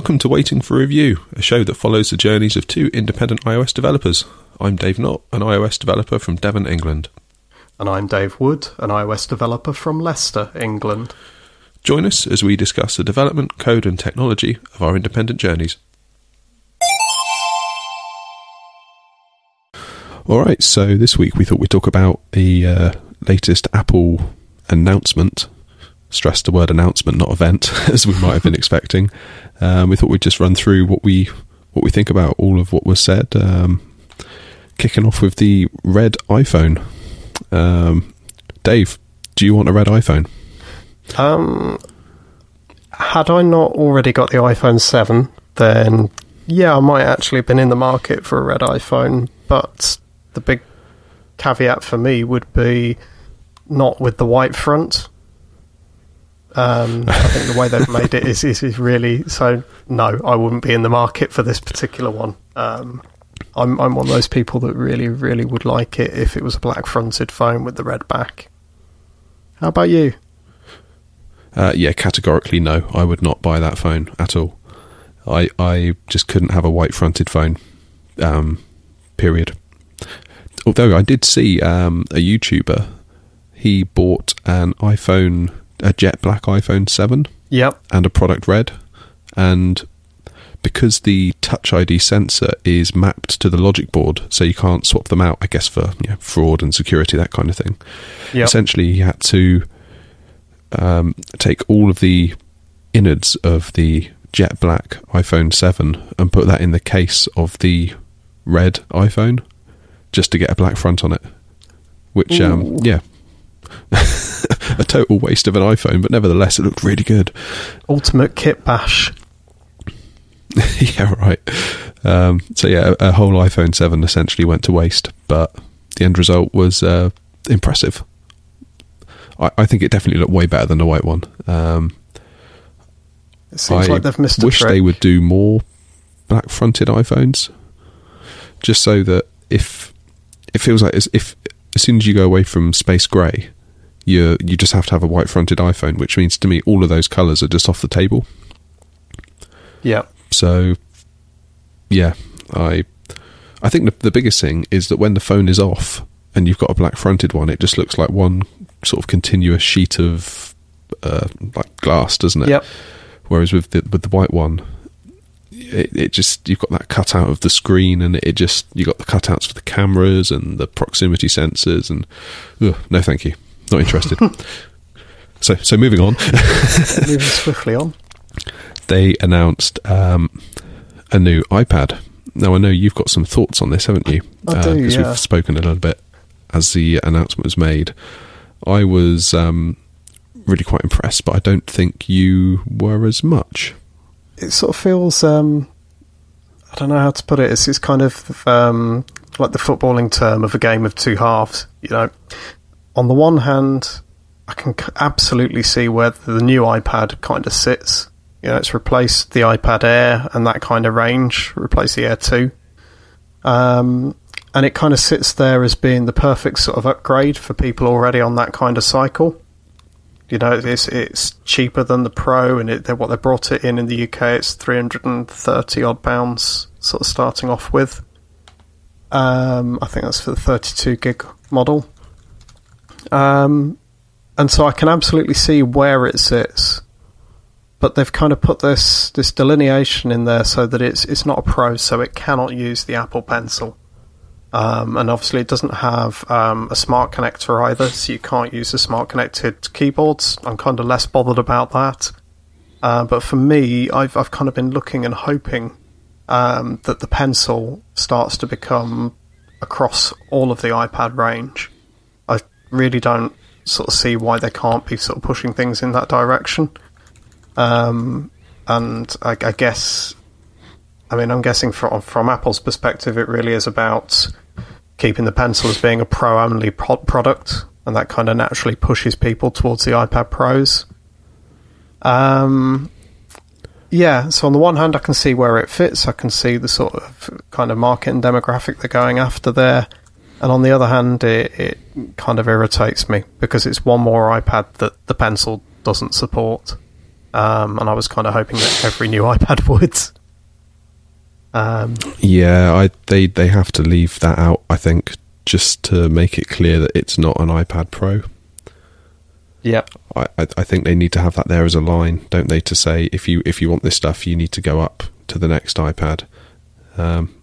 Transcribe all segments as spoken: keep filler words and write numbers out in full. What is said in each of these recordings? Welcome to Waiting for Review, a show that follows the journeys of two independent iOS developers. I'm Dave Knott, an iOS developer from Devon, England. And I'm Dave Wood, an iOS developer from Leicester, England. Join us as we discuss the development, code and technology of our independent journeys. Alright, so this week we thought we'd talk about the uh, latest Apple announcement. Stress the word announcement, not event, as we might have been expecting. Um, we thought we'd just run through what we what we think about all of what was said. Um, kicking off with the red iPhone. Um, Dave, do you want a red iPhone? Um, had I not already got the iPhone seven, then yeah, I might actually have been in the market for a red iPhone. But the big caveat for me would be not with the white front. Um, I think the way they've made it is, is, is really, so no, I wouldn't be in the market for this particular one. Um, I'm, I'm one of those people that really, really would like it if it was a black-fronted phone with the red back. How about you? Uh, yeah, categorically no, I would not buy that phone at all. I I just couldn't have a white-fronted phone, um, period. Although I did see um, a YouTuber, he bought an iPhone... a jet black iPhone seven, yep, and a product red, and because the Touch I D sensor is mapped to the logic board, so you can't swap them out, I guess, for you know, fraud and security, that kind of thing. Yep. Essentially, you had to um, take all of the innards of the jet black iPhone seven and put that in the case of the red iPhone just to get a black front on it, which, um, yeah. A total waste of an iPhone, but nevertheless it looked really good. Ultimate kit bash. Yeah, right. Um, so yeah, a, a whole iPhone seven essentially went to waste, but the end result was uh, impressive. I, I think it definitely looked way better than the white one. Um, it seems I like they've missed a wish trick. They would do more black-fronted iPhones, just so that if it feels like as if as soon as you go away from space grey, you you just have to have a white-fronted iPhone, which means to me all of those colours are just off the table. Yeah. So, yeah, I I think the, the biggest thing is that when the phone is off and you've got a black-fronted one, it just looks like one sort of continuous sheet of uh, like glass, doesn't it? Yep. Whereas with the, with the white one, it, it just you've got that cutout of the screen, and it just you got the cutouts for the cameras and the proximity sensors, and ugh, no, thank you. Not interested. so so moving on. Moving swiftly on. They announced um, a new iPad. Now, I know you've got some thoughts on this, haven't you? I uh, do, yeah. Because we've spoken a little bit as the announcement was made. I was um, really quite impressed, but I don't think you were as much. It sort of feels... Um, I don't know how to put it. It's, it's kind of um, like the footballing term of a game of two halves, you know. On the one hand, I can absolutely see where the new iPad kind of sits. You know, it's replaced the iPad Air and that kind of range, replaced the Air two. Um, and it kind of sits there as being the perfect sort of upgrade for people already on that kind of cycle. You know, it's it's cheaper than the Pro, and it, they're, what they brought it in in the U K, it's three hundred thirty odd pounds, sort of starting off with. Um, I think that's for the thirty-two gig model. Um, and so I can absolutely see where it sits, but they've kind of put this this delineation in there so that it's it's not a Pro, so it cannot use the Apple Pencil, um, and obviously it doesn't have um, a Smart Connector either, so you can't use the Smart Connected keyboards. I'm kind of less bothered about that, uh, but for me, I've I've kind of been looking and hoping um, that the Pencil starts to become across all of the iPad range. Really don't sort of see why they can't be sort of pushing things in that direction. Um, and I, I guess, I mean, I'm guessing from, from Apple's perspective, it really is about keeping the Pencil as being a Pro-only pro- product, and that kind of naturally pushes people towards the iPad Pros. Um, yeah, so on the one hand, I can see where it fits. I can see the sort of kind of market and demographic they're going after there. And on the other hand, it, it kind of irritates me because it's one more iPad that the Pencil doesn't support. um, and I was kind of hoping that every new iPad would. Um, yeah, I they they have to leave that out, I think, just to make it clear that it's not an iPad Pro. Yeah, I, I I think they need to have that there as a line, don't they? To say if you if you want this stuff, you need to go up to the next iPad. Um,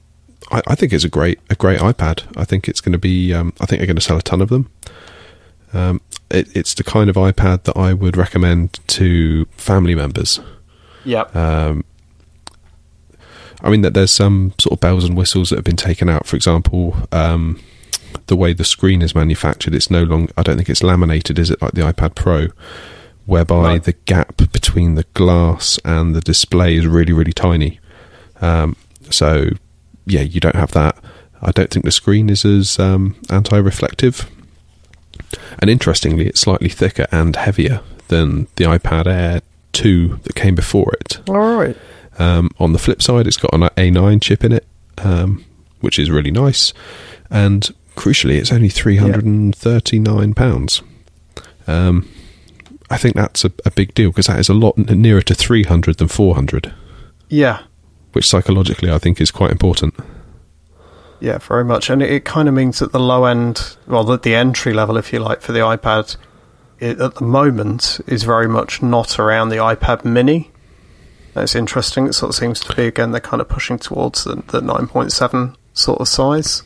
I, I think it's a great a great iPad. I think it's going to be. Um, I think they're going to sell a ton of them. Um, it, it's the kind of iPad that I would recommend to family members. Yeah. Um, I mean that there's some sort of bells and whistles that have been taken out. For example, um, the way the screen is manufactured, it's no longer. I don't think it's laminated, is it? Like the iPad Pro, whereby right. the gap between the glass and the display is really, really tiny. Um, so, yeah, you don't have that. I don't think the screen is as um, anti-reflective. And interestingly, it's slightly thicker and heavier than the iPad Air two that came before it. All right. Um, on the flip side, it's got an A nine chip in it, um, which is really nice. And crucially, it's only three hundred thirty-nine pounds. Yeah. Um, I think that's a, a big deal because that is a lot nearer to three hundred than four hundred. Yeah. Which psychologically, I think, is quite important. Yeah, very much. And it, it kind of means that the low end, well, that the entry level, if you like, for the iPad it, at the moment is very much not around the iPad Mini. That's interesting. It sort of seems to be, again, they're kind of pushing towards the, the nine point seven sort of size.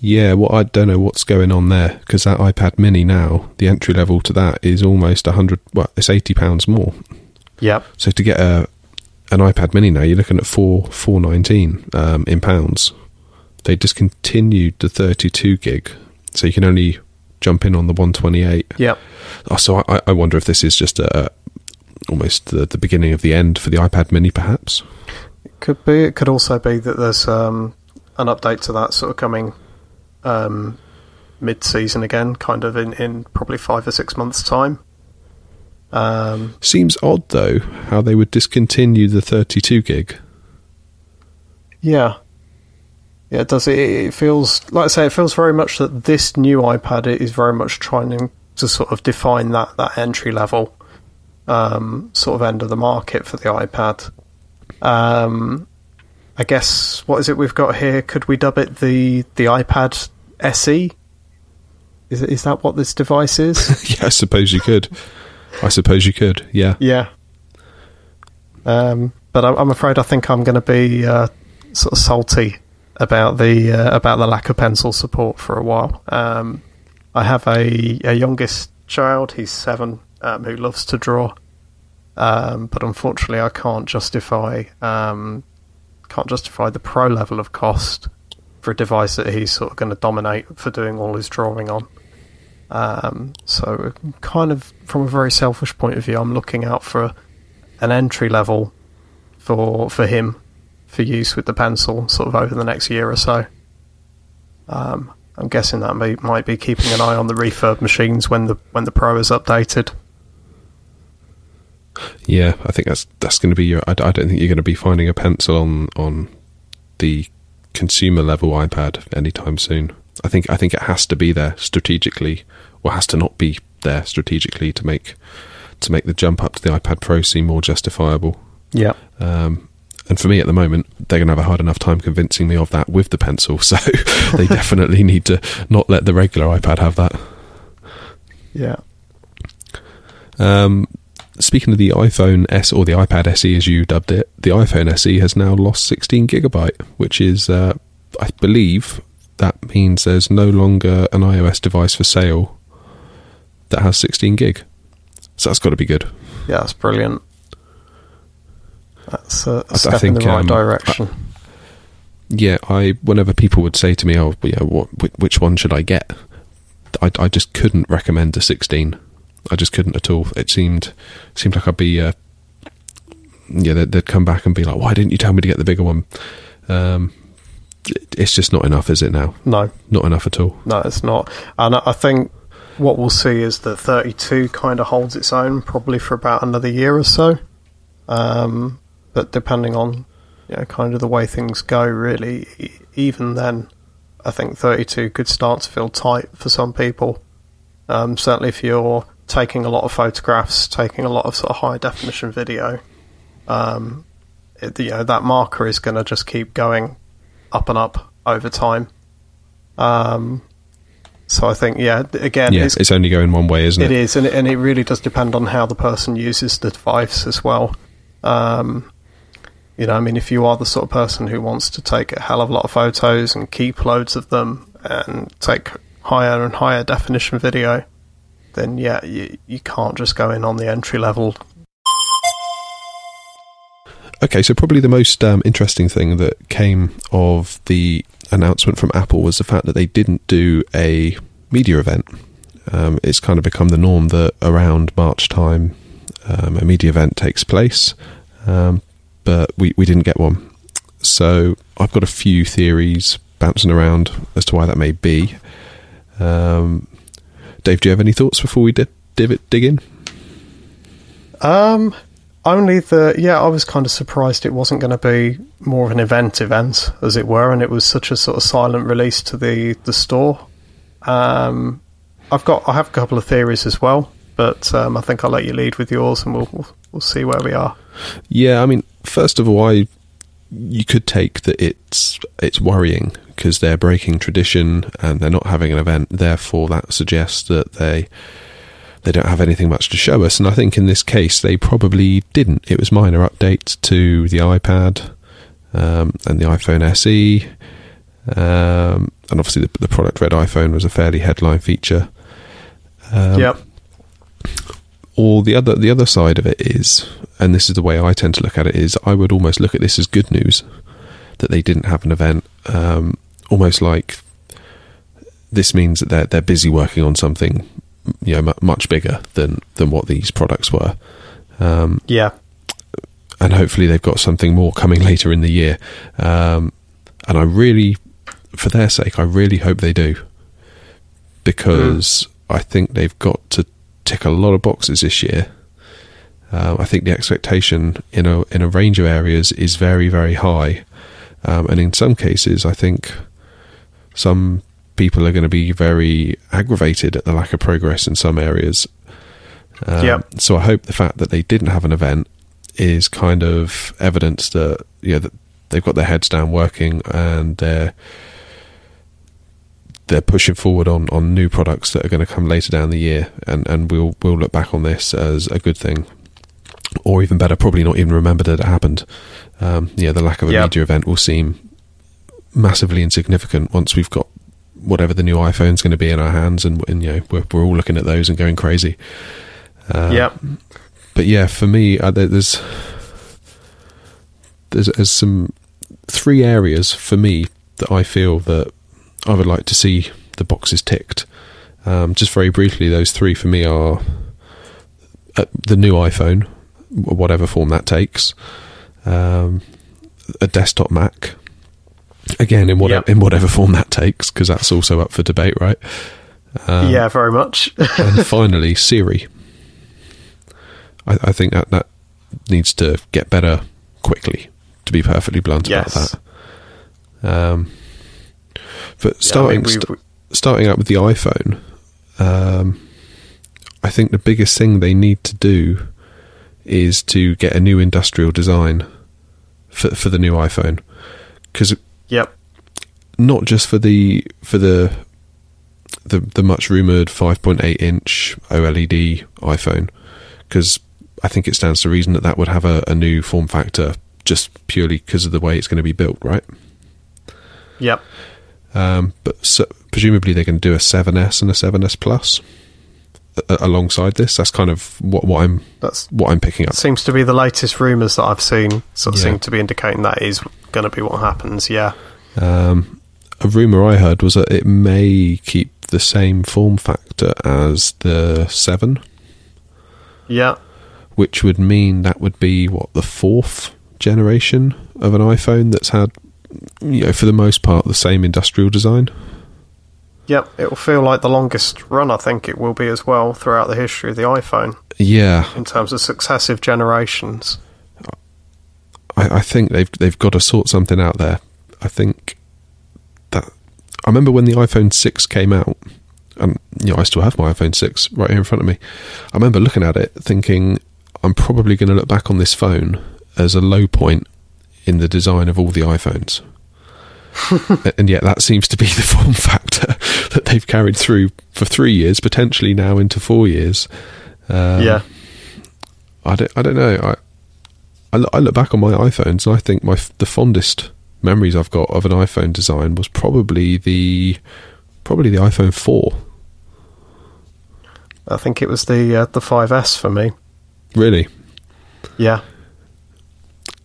Yeah, well, I don't know what's going on there, because that iPad Mini now, the entry level to that is almost one hundred, well, it's eighty pounds more. Yep. So to get a an iPad Mini now, you're looking at four four nineteen um, in pounds. They discontinued the thirty-two gig, so you can only jump in on the one twenty-eight. Yep. Oh, so I, I wonder if this is just a... almost the, the beginning of the end for the iPad Mini, perhaps. It could be. It could also be that there's um, an update to that sort of coming um, mid-season again, kind of in, in probably five or six months' time. Um, Seems odd, though, how they would discontinue the thirty-two gig. Yeah. Yeah, it does. It, it feels, like I say, it feels very much that this new iPad is very much trying to sort of define that, that entry level. Um, sort of end of the market for the iPad. Um, I guess, what is it we've got here? Could we dub it the, the iPad S E? Is is that what this device is? yeah, I suppose you could. I suppose you could, yeah. Yeah. Um, but I, I'm afraid I think I'm going to be uh, sort of salty about the uh, about the lack of pencil support for a while. Um, I have a, a youngest child, he's seven. Um, who loves to draw, um, but unfortunately, I can't justify um, can't justify the pro level of cost for a device that he's sort of going to dominate for doing all his drawing on. Um, so, kind of from a very selfish point of view, I'm looking out for an entry level for for him for use with the pencil, sort of over the next year or so. Um, I'm guessing that may, might be keeping an eye on the refurb machines when the when the Pro is updated. Yeah, I think that's that's going to be your. I, I don't think you're going to be finding a pencil on on the consumer level iPad anytime soon. I think I think it has to be there strategically, or has to not be there strategically to make to make the jump up to the iPad Pro seem more justifiable. Yeah. Um, and for me at the moment, they're going to have a hard enough time convincing me of that with the pencil, so they definitely need to not let the regular iPad have that. Yeah. Um, speaking of the iPhone S, or the iPad S E as you dubbed it, the iPhone S E has now lost sixteen gigabyte, which is, uh, I believe, that means there's no longer an iOS device for sale that has sixteen gig. So that's got to be good. Yeah, that's brilliant. That's a step I think, in the right um, direction. I, yeah, I. Whenever people would say to me, "Oh, yeah, what? Which one should I get?" I, I just couldn't recommend the sixteen. I just couldn't at all. It seemed seemed like I'd be. Uh, yeah, they'd, they'd come back and be like, "Why didn't you tell me to get the bigger one?" Um, it, it's just not enough, is it now? No, not enough at all. No, it's not. And I think what we'll see is that thirty-two kind of holds its own, probably for about another year or so. Um. But depending on, you know, kind of the way things go, really, even then, I think thirty-two could start to feel tight for some people. Um, certainly, if you're taking a lot of photographs, taking a lot of sort of high definition video, um, it, you know, that marker is going to just keep going up and up over time. Um, so I think, yeah, again, yeah, it's, it's only going one way, isn't it? It is, and, and it really does depend on how the person uses the device as well. Um, you know, I mean, if you are the sort of person who wants to take a hell of a lot of photos and keep loads of them and take higher and higher definition video, then yeah, you, you can't just go in on the entry level. Okay, so probably the most um, interesting thing that came of the announcement from Apple was the fact that they didn't do a media event. Um, it's kind of become the norm that around March time um, a media event takes place, um, but we, we didn't get one. So I've got a few theories bouncing around as to why that may be. Um, Dave, do you have any thoughts before we did, did dig in? Um... Only the, yeah, I was kind of surprised it wasn't going to be more of an event event, as it were, and it was such a sort of silent release to the, the store. Um, I've got, I have a couple of theories as well, but um, I think I'll let you lead with yours and we'll, we'll we'll see where we are. Yeah, I mean, first of all, I, you could take that it's, it's worrying because they're breaking tradition and they're not having an event, therefore that suggests that they... they don't have anything much to show us, and I think in this case they probably didn't. It was minor updates to the iPad um, and the iPhone S E, um, and obviously the, the product Red iPhone was a fairly headline feature. Um, yep. Or the other the other side of it is, and this is the way I tend to look at it, is I would almost look at this as good news that they didn't have an event, um, almost like this means that they're they're busy working on something, you know, much bigger than than what these products were. Um, yeah. And hopefully they've got something more coming later in the year. Um, and I really, for their sake, I really hope they do. Because mm. I think they've got to tick a lot of boxes this year. Uh, I think the expectation in a, in a range of areas is very, very high. Um, and in some cases, I think some... people are going to be very aggravated at the lack of progress in some areas. Um, yep. So I hope the fact that they didn't have an event is kind of evidence that, you know, that they've got their heads down working and they're, they're pushing forward on, on new products that are going to come later down the year, and, and we'll we'll look back on this as a good thing. Or even better, probably not even remember that it happened. Um, yeah, the lack of a yep. media event will seem massively insignificant once we've got whatever the new iPhone's going to be in our hands, and, and you know, we're, we're all looking at those and going crazy. Uh, yep. But yeah, for me, uh, there's, there's there's some three areas for me that I feel that I would like to see the boxes ticked. Um, just very briefly, those three for me are uh, the new iPhone, whatever form that takes, um, a desktop Mac. Again, in whatever, yep. in whatever form that takes, because that's also up for debate, right? Um, yeah, very much. And finally, Siri. I, I think that, that needs to get better quickly, to be perfectly blunt yes. about that. Um, but starting, yeah, I mean, we, we, st- starting out with the iPhone, um, I think the biggest thing they need to do is to get a new industrial design for, for the new iPhone. Because... Yep. Not just for the for the the, the much rumoured five point eight inch OLED iPhone, because I think it stands to reason that that would have a, a new form factor just purely because of the way it's going to be built, right? Yep. Um, but so, presumably they can do a seven S and a seven S Plus a- alongside this. That's kind of what, what I'm that's what I'm picking up. Seems to be the latest rumours that I've seen. So yeah. Seem to be indicating that is. Going to be what happens. Yeah um a rumor I heard was that it may keep the same form factor as the seven, yeah which would mean that would be what, the fourth generation of an iPhone that's had, you know, for the most part the same industrial design. Yep it will feel like the longest run, I think it will be as well, throughout the history of the iPhone, yeah in terms of successive generations. I think they've they've got to sort something out there. I think that I remember when the iPhone six came out, and you know, I still have my iPhone six right here in front of me. I remember looking at it thinking, I'm probably going to look back on this phone as a low point in the design of all the iPhones. And yet that seems to be the form factor that they've carried through for three years, potentially now into four years. Um, yeah. I don't, I don't know. I, I, look, I look back on my iPhones and I think my the fondest memories I've got of an iPhone design was probably the probably the iPhone four. I think it was the uh, the five S for me. Really? Yeah.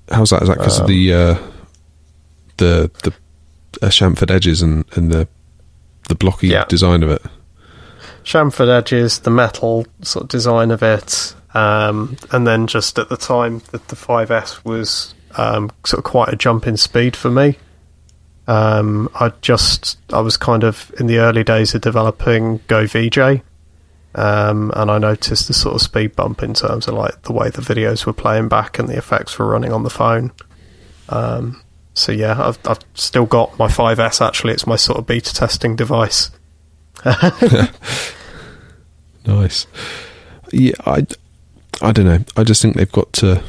How's that? Is that because um, of the uh, the the uh, chamfered edges and, and the the blocky yeah. design of it? Chamfered edges, the metal sort of design of it, um, and then just at the time that the five S was um, sort of quite a jump in speed for me. Um, I just I was kind of in the early days of developing Go V J. Um, and I noticed the sort of speed bump in terms of like the way the videos were playing back and the effects were running on the phone. Um, so yeah, I've, I've still got my five S actually. It's my sort of beta testing device. Nice. Yeah, I, I don't know. I just think they've got to,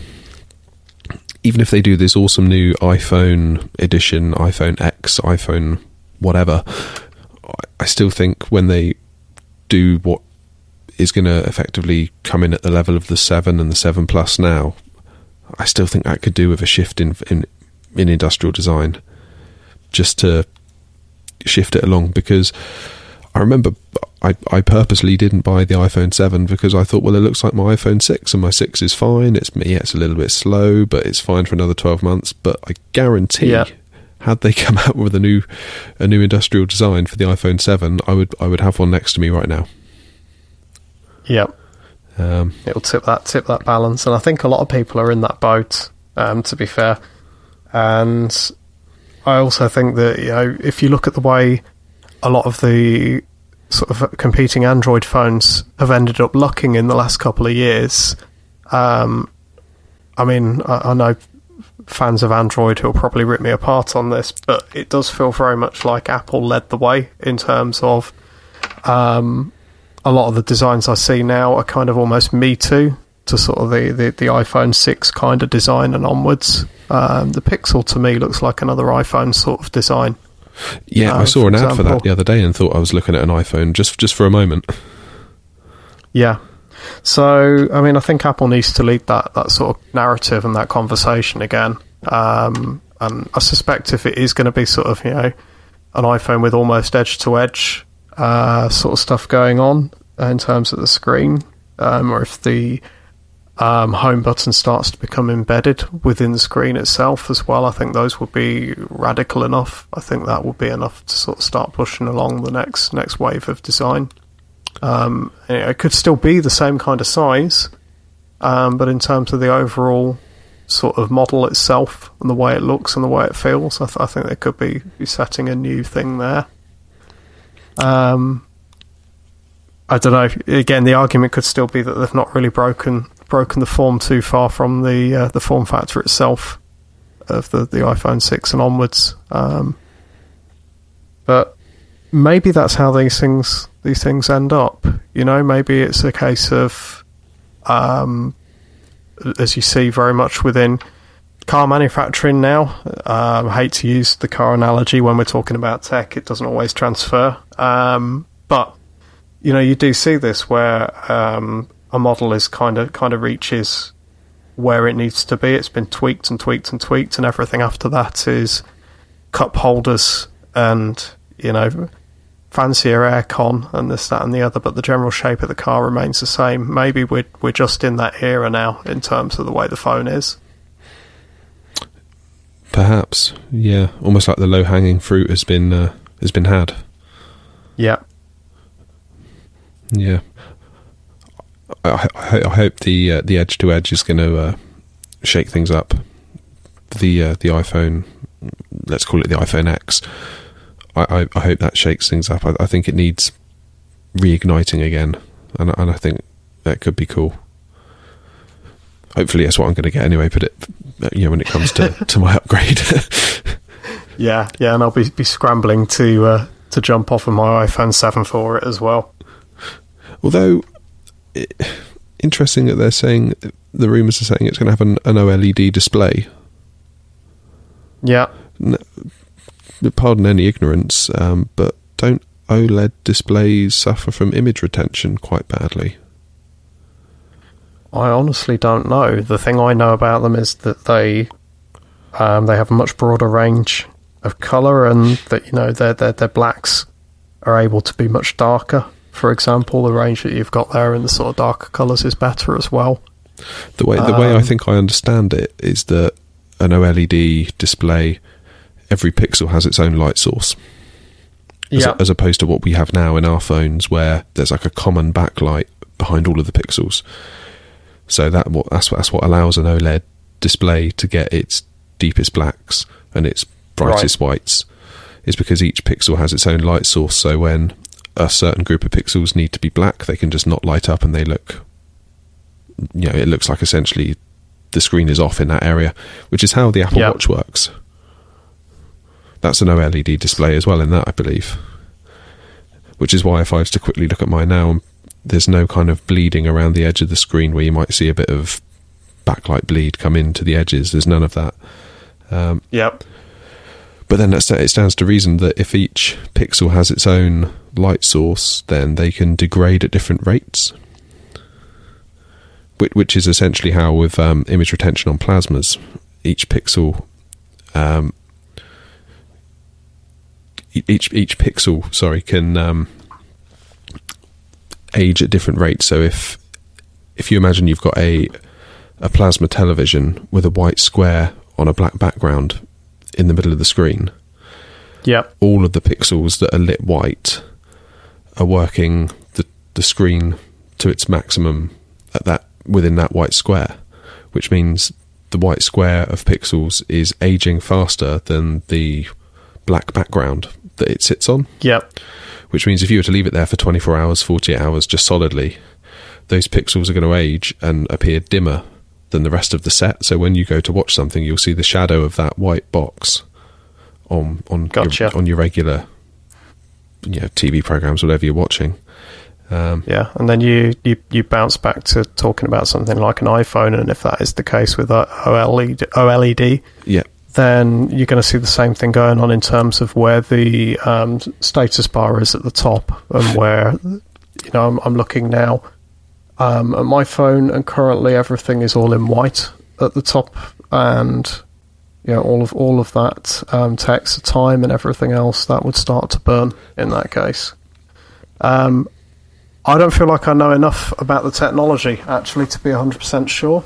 even if they do this awesome new iPhone edition, iPhone X, iPhone whatever, I, I still think when they do what is going to effectively come in at the level of the seven and the seven Plus now, I still think that could do with a shift in, in in industrial design, just to shift it along. Because I remember I, I purposely didn't buy the iPhone seven because I thought, well, it looks like my iPhone six and my six is fine. It's yeah, it's a little bit slow, but it's fine for another twelve months. But I guarantee yeah. had they come out with a new a new industrial design for the iPhone seven, I would I would have one next to me right now. Yeah, um, it'll tip that tip that balance, and I think a lot of people are in that boat. Um, to be fair, and I also think that, you know, if you look at the way a lot of the sort of competing Android phones have ended up looking in the last couple of years, um, I mean, I, I know fans of Android who'll probably rip me apart on this, but it does feel very much like Apple led the way in terms of. Um, A lot of the designs I see now are kind of almost me too, to sort of the, the, the iPhone six kind of design and onwards. Um, the Pixel to me looks like another iPhone sort of design. Yeah, uh, I saw an ad for that the other day and thought I was looking at an iPhone just just for a moment. Yeah. So, I mean, I think Apple needs to lead that, that sort of narrative and that conversation again. Um, and I suspect if it is going to be sort of, you know, an iPhone with almost edge-to-edge Uh, sort of stuff going on in terms of the screen, um, or if the um, home button starts to become embedded within the screen itself as well, I think those would be radical enough. I think that would be enough to sort of start pushing along the next next wave of design. Um, it could still be the same kind of size, um, but in terms of the overall sort of model itself and the way it looks and the way it feels, I, th- I think they could be, be setting a new thing there. Um, I don't know. Again, the argument could still be that they've not really broken broken the form too far from the uh, the form factor itself of the, the iPhone six and onwards. Um, but maybe that's how these things these things end up. You know, maybe it's a case of, um, as you see very much within car manufacturing now. Um, I hate to use the car analogy when we're talking about tech. It doesn't always transfer. Um, but, you know, you do see this where um, a model is kind of kind of reaches where it needs to be. It's been tweaked and tweaked and tweaked, and everything after that is cup holders and, you know, fancier aircon and this, that and the other, but the general shape of the car remains the same. Maybe we're, we're just in that era now in terms of the way the phone is. Perhaps, yeah. Almost like the low-hanging fruit has been uh, has been had. Yeah, yeah. I, I, I hope the uh, the edge to edge is going to uh, shake things up. The uh, the iPhone, let's call it the iPhone X. I, I, I hope that shakes things up. I, I think it needs reigniting again, and and I think that could be cool. Hopefully that's what I'm going to get anyway, but it, you know, when it comes to, to my upgrade. yeah, yeah, and I'll be, be scrambling to uh, to jump off of my iPhone seven for it as well. Although, it, interesting that they're saying, the rumours are saying it's going to have an, an OLED display. Yeah. No, pardon any ignorance, um, but don't OLED displays suffer from image retention quite badly? I honestly don't know. The thing I know about them is that they um, they have a much broader range of colour, and that, you know, their, their their blacks are able to be much darker. For example, the range that you've got there in the sort of darker colours is better as well. The way the um, way I think I understand it is that an OLED display, every pixel has its own light source. As, yeah. as opposed to what we have now in our phones, where there's like a common backlight behind all of the pixels. So that what that's, that's what allows an OLED display to get its deepest blacks and its brightest right. whites, is because each pixel has its own light source. So when a certain group of pixels need to be black, they can just not light up, and they look, you know, it looks like essentially the screen is off in that area, which is how the Apple yep. Watch works. That's an OLED display as well in that, I believe. Which is why if I was to quickly look at mine now, there's no kind of bleeding around the edge of the screen where you might see a bit of backlight bleed come into the edges. There's none of that. Um, yep. But then that's, it stands to reason that if each pixel has its own light source, then they can degrade at different rates. Which, which is essentially how with um, image retention on plasmas, each pixel... Um, Each each pixel, sorry, can um, age at different rates. So if if you imagine you've got a a plasma television with a white square on a black background in the middle of the screen, yeah, all of the pixels that are lit white are working the the screen to its maximum at that within that white square, which means the white square of pixels is aging faster than the black background that it sits on. Yep. Which means if you were to leave it there for twenty-four hours, forty-eight hours, just solidly, those pixels are going to age and appear dimmer than the rest of the set. So when you go to watch something, you'll see the shadow of that white box on on, gotcha. your, on your regular, you know, T V programs, whatever you're watching. Um, yeah, and then you, you, you bounce back to talking about something like an iPhone, and if that is the case with OLED, yeah, then you're going to see the same thing going on in terms of where the um, status bar is at the top, and where, you know, I'm, I'm looking now um, at my phone, and currently everything is all in white at the top, and, you know, all of all of that um, text, time, and everything else, that would start to burn in that case. Um, I don't feel like I know enough about the technology, actually, to be one hundred percent sure.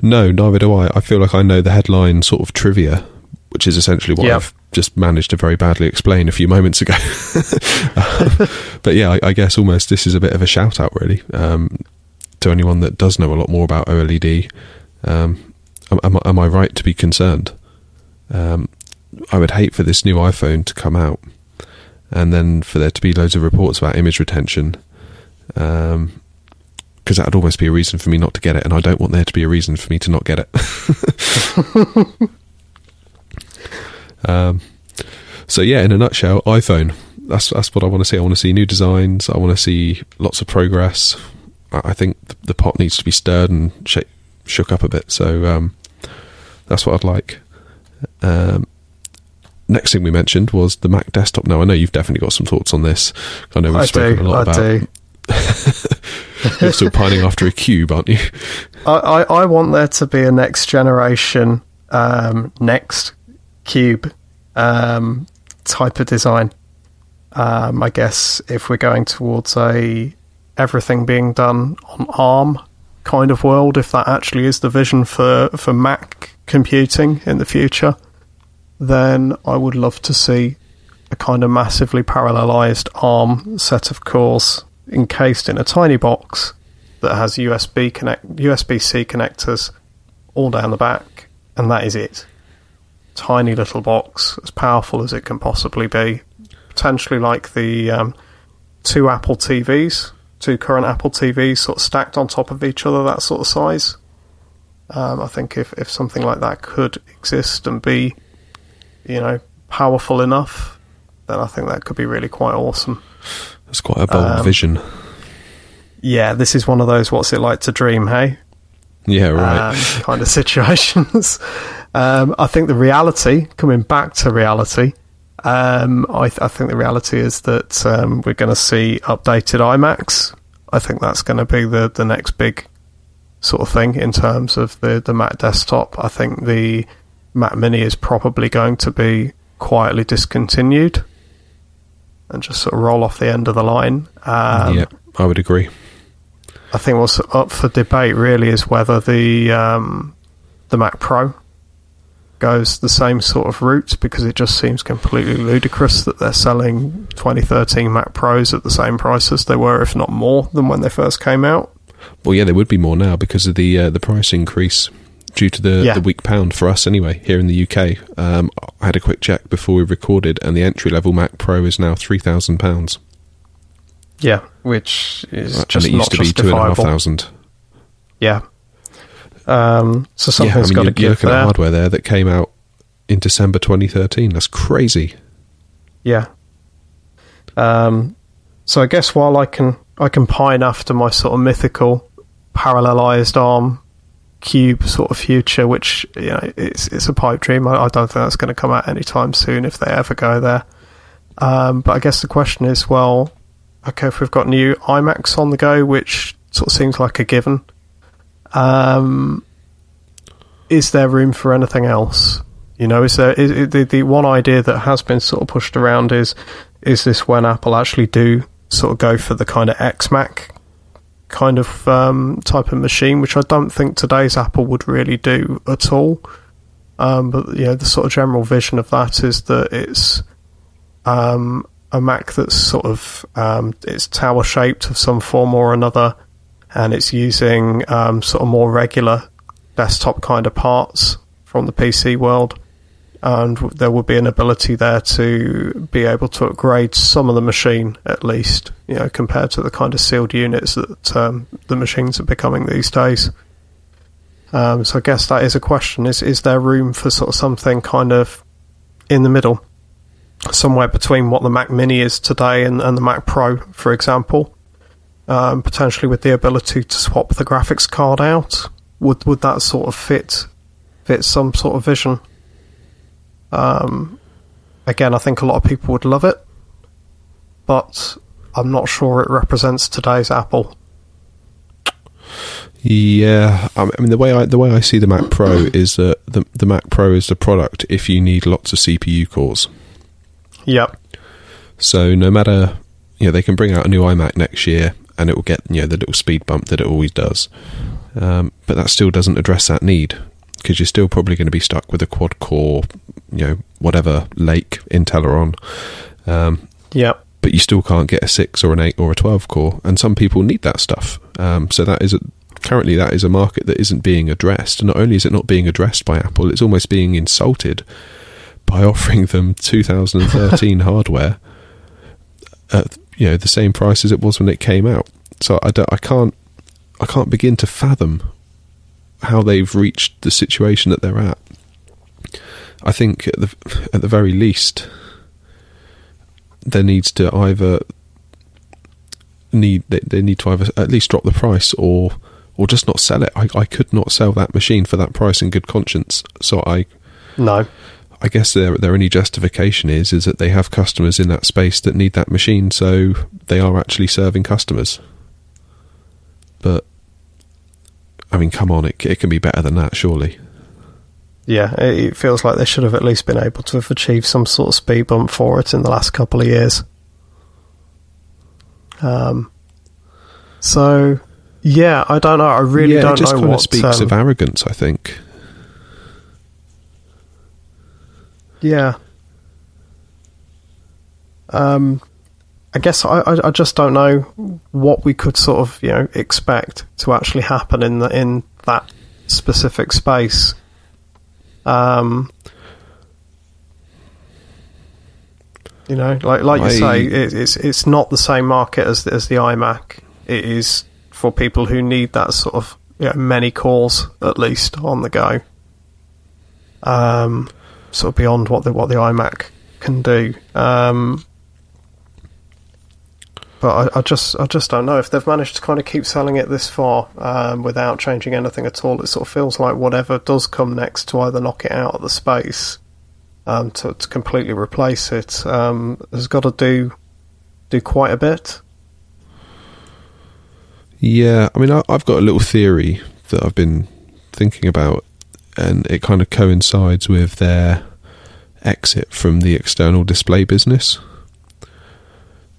No, neither do I. I feel like I know the headline sort of trivia, which is essentially what yep. I've just managed to very badly explain a few moments ago. um, but yeah, I, I guess almost this is a bit of a shout out, really, um, to anyone that does know a lot more about OLED. Um, am, am, am I right to be concerned? Um, I would hate for this new iPhone to come out and then for there to be loads of reports about image retention. Um Because that would almost be a reason for me not to get it, and I don't want there to be a reason for me to not get it. um, so yeah, in a nutshell, iPhone. That's that's what I want to see. I want to see new designs. I want to see lots of progress. I, I think the, the pot needs to be stirred and sh- shook up a bit. So um, that's what I'd like. Um, next thing we mentioned was the Mac desktop. Now I know you've definitely got some thoughts on this. I know we've I spoken do, a lot I about. Do. You're still pining after a cube, aren't you? I, I, I want there to be a next generation um, next cube um, type of design. Um, I guess if we're going towards a everything being done on ARM kind of world, if that actually is the vision for, for Mac computing in the future, then I would love to see a kind of massively parallelized ARM set of cores encased in a tiny box that has U S B connect U S B C connectors all down the back, and that is it. Tiny little box, as powerful as it can possibly be. Potentially like the um, two Apple T Vs, two current Apple T Vs, sort of stacked on top of each other, that sort of size. Um, I think if, if something like that could exist and be, you know, powerful enough, then I think that could be really quite awesome. That's quite a bold um, vision. Yeah, this is one of those what's it like to dream, hey? Yeah, right. Um, kind of situations. um, I think the reality, coming back to reality, um, I, th- I think the reality is that um, we're going to see updated iMacs. I think that's going to be the, the next big sort of thing in terms of the, the Mac desktop. I think the Mac Mini is probably going to be quietly discontinued and just sort of roll off the end of the line. Um, yeah, I would agree. I think what's up for debate really is whether the um, the Mac Pro goes the same sort of route, because it just seems completely ludicrous that they're selling twenty thirteen Mac Pros at the same price as they were, if not more, than when they first came out. Well, yeah, there would be more now because of the uh, the price increase due to the, yeah. the weak pound for us anyway here in the U K. Um, I had a quick check before we recorded, and the entry-level Mac Pro is now three thousand pounds. Yeah, which is right. just not justifiable. And it used to be two thousand five hundred pounds. Yeah. Um, so something's yeah, I mean, got to give there. You're looking at hardware there that came out in December twenty thirteen. That's crazy. Yeah. Um, so I guess while I can... I can pine after my sort of mythical parallelized ARM cube sort of future, which, you know, it's it's a pipe dream. I, I don't think that's going to come out anytime soon if they ever go there. Um, but I guess the question is, well, okay, if we've got new iMacs on the go, which sort of seems like a given, um, is there room for anything else? You know, is there is, is the, the one idea that has been sort of pushed around is, is this when Apple actually do sort of go for the kind of X-Mac kind of um, type of machine, which I don't think today's Apple would really do at all. Um, but, you know, the sort of general vision of that is that it's um, a Mac that's sort of, um, it's tower-shaped of some form or another, and it's using um, sort of more regular desktop kind of parts from the P C world. And there would be an ability there to be able to upgrade some of the machine, at least, you know, compared to the kind of sealed units that um, the machines are becoming these days. Um, so I guess that is a question. Is is there room for sort of something kind of in the middle, somewhere between what the Mac Mini is today and, and the Mac Pro, for example, um, potentially with the ability to swap the graphics card out? Would would that sort of fit fit some sort of vision? Um, again, I think a lot of people would love it, but I'm not sure it represents today's Apple. Yeah, I mean the way I the way I see the Mac Pro is that the the Mac Pro is the product if you need lots of C P U cores. Yep. So no matter, you know, they can bring out a new iMac next year and it will get, you know, the little speed bump that it always does, um, but that still doesn't address that need, because you're still probably going to be stuck with a quad core, you know, whatever lake Intel are on. Um, yeah. But you still can't get a six or an eight or a twelve core, and some people need that stuff. Um, so that is a, currently that is a market that isn't being addressed. And not only is it not being addressed by Apple, it's almost being insulted by offering them two thousand thirteen hardware at, you know, the same price as it was when it came out. So I don't, I can't, I can't begin to fathom how they've reached the situation that they're at. I think at the at the very least there needs to either need they, they need to either at least drop the price or or just not sell it. I, I could not sell that machine for that price in good conscience. So I no. I guess their their only justification is is that they have customers in that space that need that machine, so they are actually serving customers. But I mean, come on, it, it can be better than that, surely. Yeah, it feels like they should have at least been able to have achieved some sort of speed bump for it in the last couple of years. Um, so, yeah, I don't know. I really yeah, don't know what... Yeah, it just kind what, of speaks um, of arrogance, I think. Yeah. Um, I guess I, I, I just don't know what we could sort of, you know, expect to actually happen in the, in that specific space. Um, you know, like like I, you say, it, it's it's not the same market as as the iMac. It is for people who need that sort of, you know, many calls at least on the go. Um, sort of beyond what the what the iMac can do. Um, but I, I just I just don't know if they've managed to kind of keep selling it this far um, without changing anything at all. It sort of feels like whatever does come next to either knock it out of the space um, to, to completely replace it um, has got to do do quite a bit. Yeah, I mean, I, I've got a little theory that I've been thinking about, and it kind of coincides with their exit from the external display business.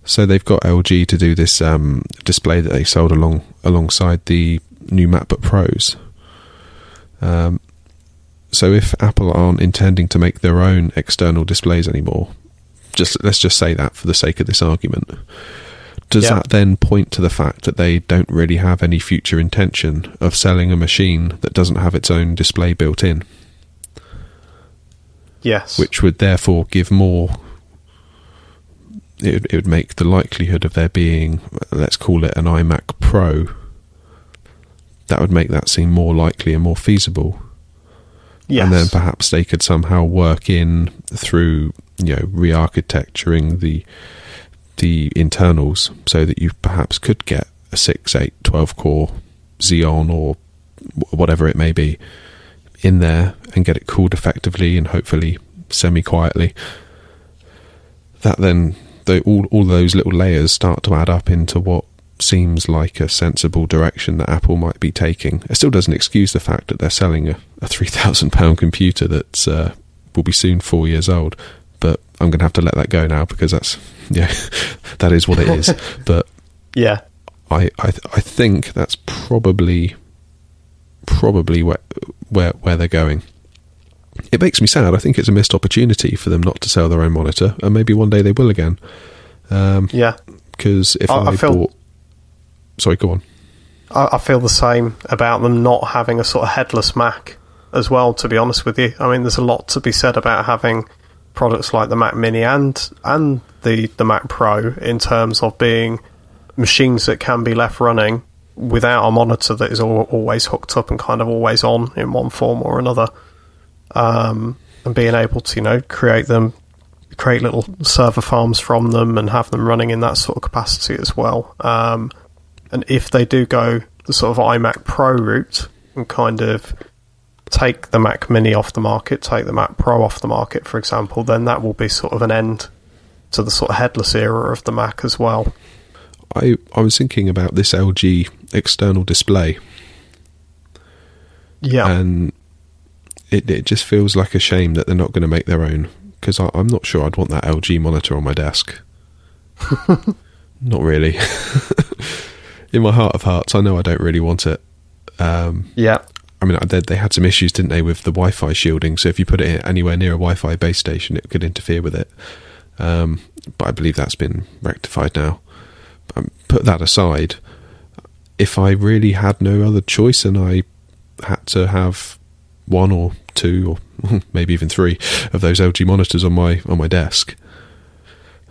So they've got L G to do this um, display that they sold along alongside the new MacBook Pros. Um, so if Apple aren't intending to make their own external displays anymore, just let's just say that for the sake of this argument, does yeah. that then point to the fact that they don't really have any future intention of selling a machine that doesn't have its own display built in? Yes. Which would therefore give more... It, it would make the likelihood of there being, let's call it an iMac Pro, that would make that seem more likely and more feasible. Yes. And then perhaps they could somehow work in through, you know, re-architecturing the the internals so that you perhaps could get a six, eight, twelve core Xeon or whatever it may be in there and get it cooled effectively and hopefully semi-quietly. That then... They, all, all those little layers start to add up into what seems like a sensible direction that Apple might be taking. It still doesn't excuse the fact that they're selling a, a three thousand pound computer that uh, will be soon four years old. But I'm going to have to let that go now because that's yeah, that is what it is. But yeah, I I, th- I think that's probably probably where, where where they're going. It makes me sad. I think it's a missed opportunity for them not to sell their own monitor, and maybe one day they will again. Um, yeah. Because if I, I, I feel, bought... Sorry, go on. I, I feel the same about them not having a sort of headless Mac as well, to be honest with you. I mean, there's a lot to be said about having products like the Mac Mini and and the, the Mac Pro in terms of being machines that can be left running without a monitor that is al- always hooked up and kind of always on in one form or another. Um, and being able to, you know, create them, create little server farms from them and have them running in that sort of capacity as well. Um, and if they do go the sort of iMac Pro route and kind of take the Mac Mini off the market, take the Mac Pro off the market, for example, then that will be sort of an end to the sort of headless era of the Mac as well. I, I was thinking about this L G external display. Yeah. And... It, it just feels like a shame that they're not going to make their own, because I'm not sure I'd want that L G monitor on my desk. Not really. In my heart of hearts, I know I don't really want it. Um, yeah. I mean, they, they had some issues, didn't they, with the Wi-Fi shielding, so if you put it anywhere near a Wi-Fi base station, it could interfere with it. Um, but I believe that's been rectified now. Um, put that aside, if I really had no other choice and I had to have... one or two or maybe even three of those L G monitors on my on my desk,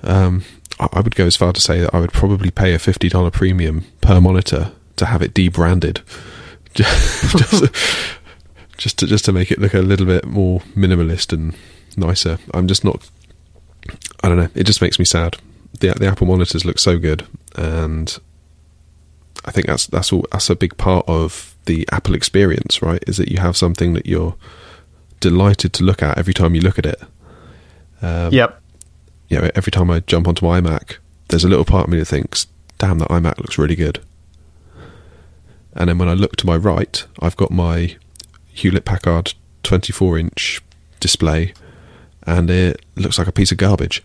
um, I would go as far to say that I would probably pay a fifty dollars premium per monitor to have it debranded just, just, to, just to make it look a little bit more minimalist and nicer. I'm just not... I don't know. It just makes me sad. The, the Apple monitors look so good, and I think that's that's all, that's a big part of the Apple experience, right? Is that you have something that you're delighted to look at every time you look at it. Um, yep. Yeah. You know, every time I jump onto my iMac, there's a little part of me that thinks, "Damn, that iMac looks really good." And then when I look to my right, I've got my Hewlett Packard twenty-four inch display, and it looks like a piece of garbage.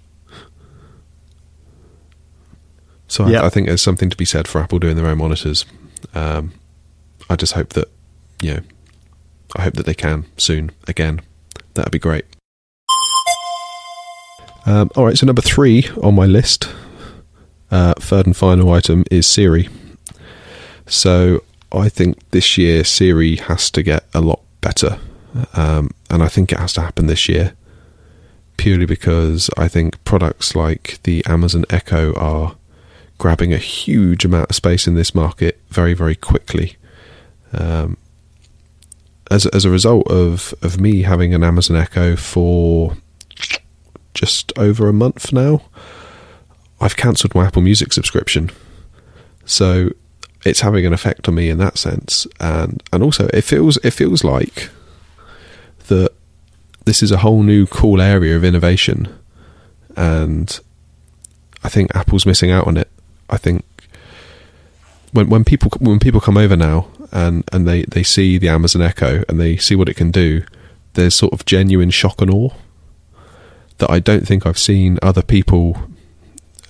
So yep. I, I think there's something to be said for Apple doing their own monitors. Um, I just hope that, you know, I hope that they can soon again. That'd be great. Um, all right, so number three on my list, uh, third and final item is Siri. So I think this year Siri has to get a lot better, um, and I think it has to happen this year, purely because I think products like the Amazon Echo are grabbing a huge amount of space in this market very, very quickly. Um, as as a result of, of me having an Amazon Echo for just over a month now, I've cancelled my Apple Music subscription. So it's having an effect on me in that sense. And and also it feels it feels like that this is a whole new cool area of innovation, and I think Apple's missing out on it. I think when when people when people come over now and, and they, they see the Amazon Echo and they see what it can do, there's sort of genuine shock and awe that I don't think I've seen other people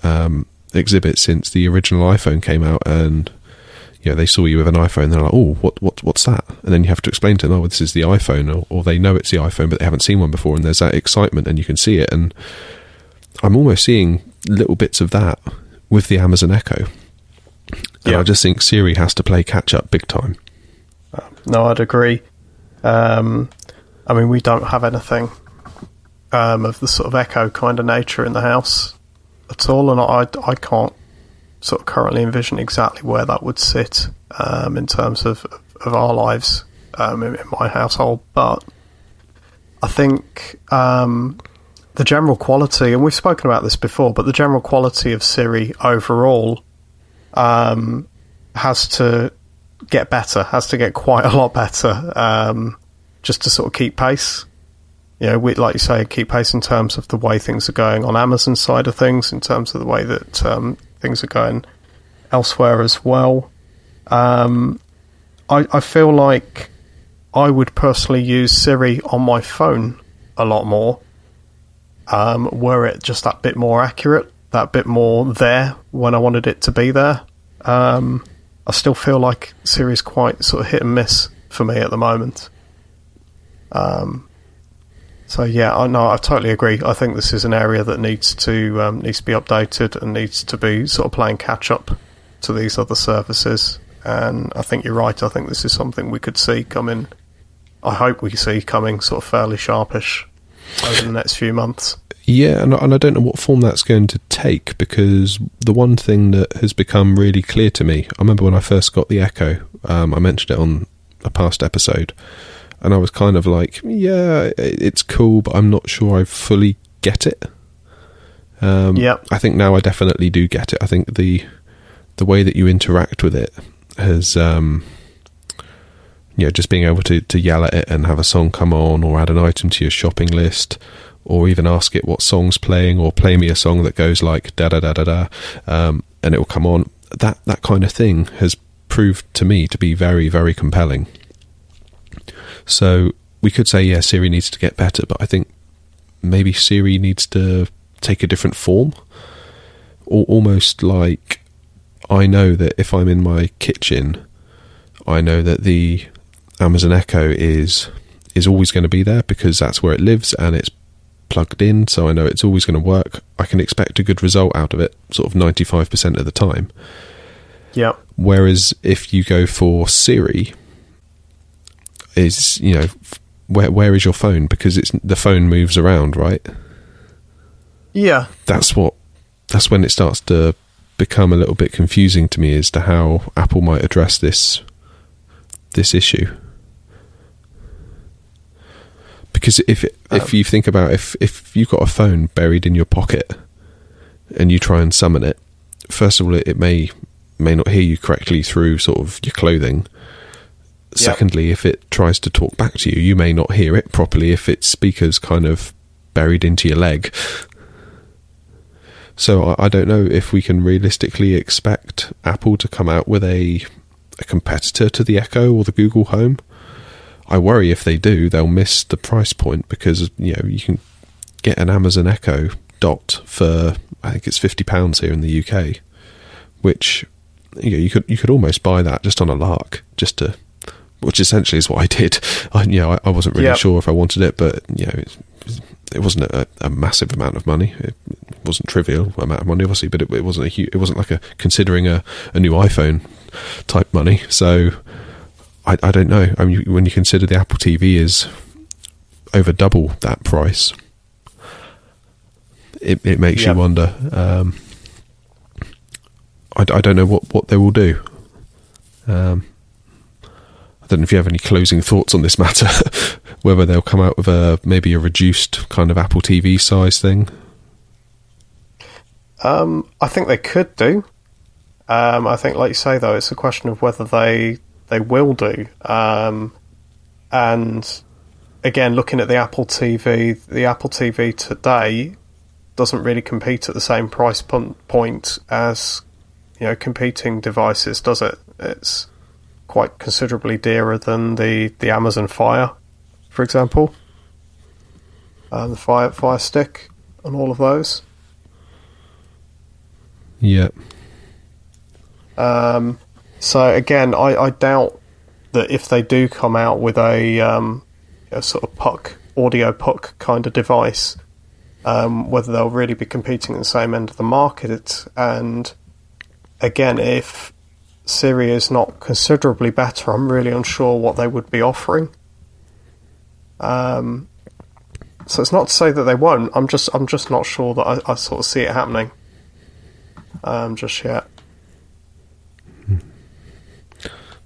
um, exhibit since the original iPhone came out. And you know, they saw you with an iPhone and they're like, oh, what, what, what's that? And then you have to explain to them, oh, this is the iPhone, or, or they know it's the iPhone, but they haven't seen one before, and there's that excitement and you can see it. And I'm almost seeing little bits of that with the Amazon Echo. And yeah. I just think Siri has to play catch-up big time. No, I'd agree. Um, I mean, we don't have anything um, of the sort of Echo kind of nature in the house at all, and I, I can't sort of currently envision exactly where that would sit um, in terms of, of our lives um, in, in my household. But I think um, the general quality, and we've spoken about this before, but the general quality of Siri overall um, has to get better, has to get quite a lot better um, just to sort of keep pace. You know, we, like you say, keep pace in terms of the way things are going on Amazon's side of things, in terms of the way that... Um, things are going elsewhere as well. Um, I, I feel like I would personally use Siri on my phone a lot more, um, were it just that bit more accurate, that bit more there when I wanted it to be there. Um, I still feel like Siri's quite sort of hit and miss for me at the moment. Um, So yeah, I no, I totally agree. I think this is an area that needs to um, needs to be updated and needs to be sort of playing catch up to these other services. And I think you're right. I think this is something we could see coming. I hope we see coming sort of fairly sharpish over the next few months. Yeah, and and I don't know what form that's going to take, because the one thing that has become really clear to me, I remember when I first got the Echo, um, I mentioned it on a past episode. And I was kind of like, yeah, it's cool, but I'm not sure I fully get it. Um, yeah. I think now I definitely do get it. I think the the way that you interact with it has, um, you know, just being able to, to yell at it and have a song come on, or add an item to your shopping list, or even ask it what song's playing, or play me a song that goes like da-da-da-da-da, um, and it will come on. That, that kind of thing has proved to me to be very, very compelling. So we could say, yeah, Siri needs to get better, but I think maybe Siri needs to take a different form. Or almost like, I know that if I'm in my kitchen, I know that the Amazon Echo is is always going to be there, because that's where it lives and it's plugged in, so I know it's always going to work. I can expect a good result out of it sort of ninety-five percent of the time. Yeah. Whereas if you go for Siri... is, you know, where where is your phone? Because it's the phone moves around, right? Yeah. That's what that's when it starts to become a little bit confusing to me as to how Apple might address this this issue. Because if it, um, if you think about if if you've got a phone buried in your pocket and you try and summon it, first of all, it, it may may not hear you correctly through sort of your clothing. Secondly, if it tries to talk back to you, you may not hear it properly if its speaker's kind of buried into your leg. So I, I don't know if we can realistically expect Apple to come out with a, a competitor to the Echo or the Google Home. I worry if they do, they'll miss the price point, because, you know, you can get an Amazon Echo Dot for, I think it's fifty pounds here in the U K, which, you know, you could you could almost buy that just on a lark, just to... which essentially is what I did. I, you know, I, I wasn't really yep. sure if I wanted it, but you know, it, it wasn't a, a massive amount of money. It, it wasn't trivial amount of money, obviously, but it, it wasn't a huge, it wasn't like a considering a, a new iPhone type money. So I, I don't know. I mean, when you consider the Apple T V is over double that price, it it makes yep. you wonder. Um, I, I don't know what, what they will do. Um, don't know if you have any closing thoughts on this matter, whether they'll come out with a maybe a reduced kind of Apple T V size thing. Um, I think they could do. Um, I think, like you say, though, it's a question of whether they they will do. Um, and again, looking at the Apple T V, the Apple T V today doesn't really compete at the same price point as, you know, competing devices, does it? It's quite considerably dearer than the, the Amazon Fire, for example, and the Fire Fire Stick, and all of those. Yeah. Um, so again, I, I doubt that if they do come out with a, um, a sort of puck, audio puck kind of device, um, whether they'll really be competing at the same end of the market. And again, if Siri is not considerably better, I'm really unsure what they would be offering. Um, so it's not to say that they won't. I'm just I'm just not sure that I, I sort of see it happening. Um, just yet.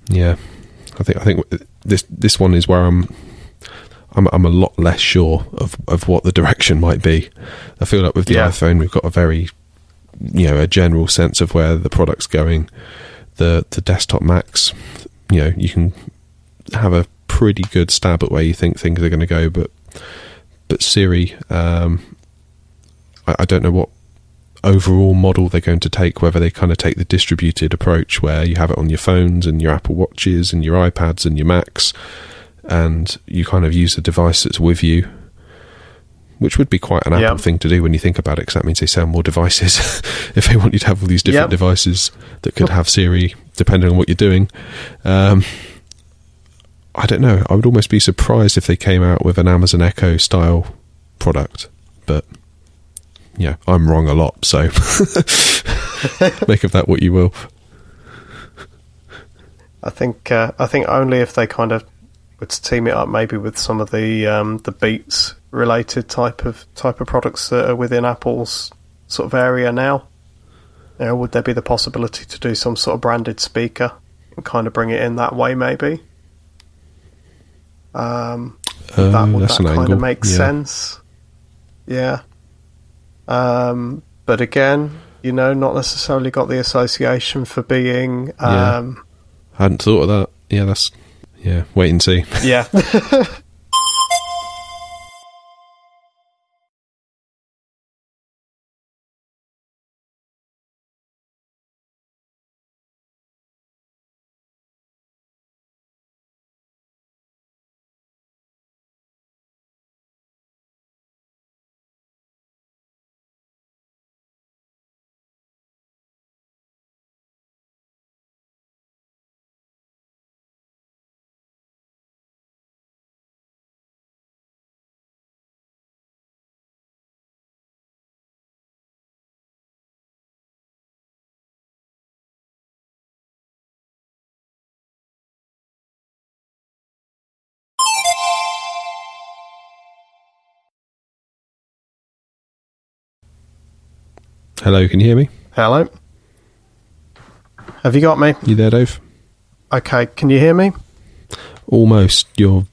Yeah, I think I think this this one is where I'm I'm I'm a lot less sure of, of what the direction might be. I feel like with the yeah. iPhone, we've got a very you know a general sense of where the product's going. The the desktop Macs, you know, you can have a pretty good stab at where you think things are going to go, but but Siri, um, I, I don't know what overall model they're going to take, whether they kind of take the distributed approach where you have it on your phones and your Apple Watches and your iPads and your Macs, and you kind of use the device that's with you, which would be quite an yep. Apple thing to do when you think about it, because that means they sell more devices if they want you to have all these different yep. devices that could have Siri depending on what you're doing. um I don't know, I would almost be surprised if they came out with an Amazon Echo style product, but yeah, I'm wrong a lot, so make of that what you will. I think uh, I think only if they kind of would team it up, maybe with some of the um, the Beats related type of type of products that are within Apple's sort of area now. You know, would there be the possibility to do some sort of branded speaker and kind of bring it in that way, maybe? Um, uh, that would that kind of make yeah. sense? Yeah. Um, but again, you know, not necessarily got the association for being. Um, yeah. I hadn't thought of that. Yeah, that's. Yeah, wait and see. Yeah. Hello, can you hear me? Hello. Have you got me? You there, Dave? Okay, can you hear me? Almost. You're...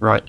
Right.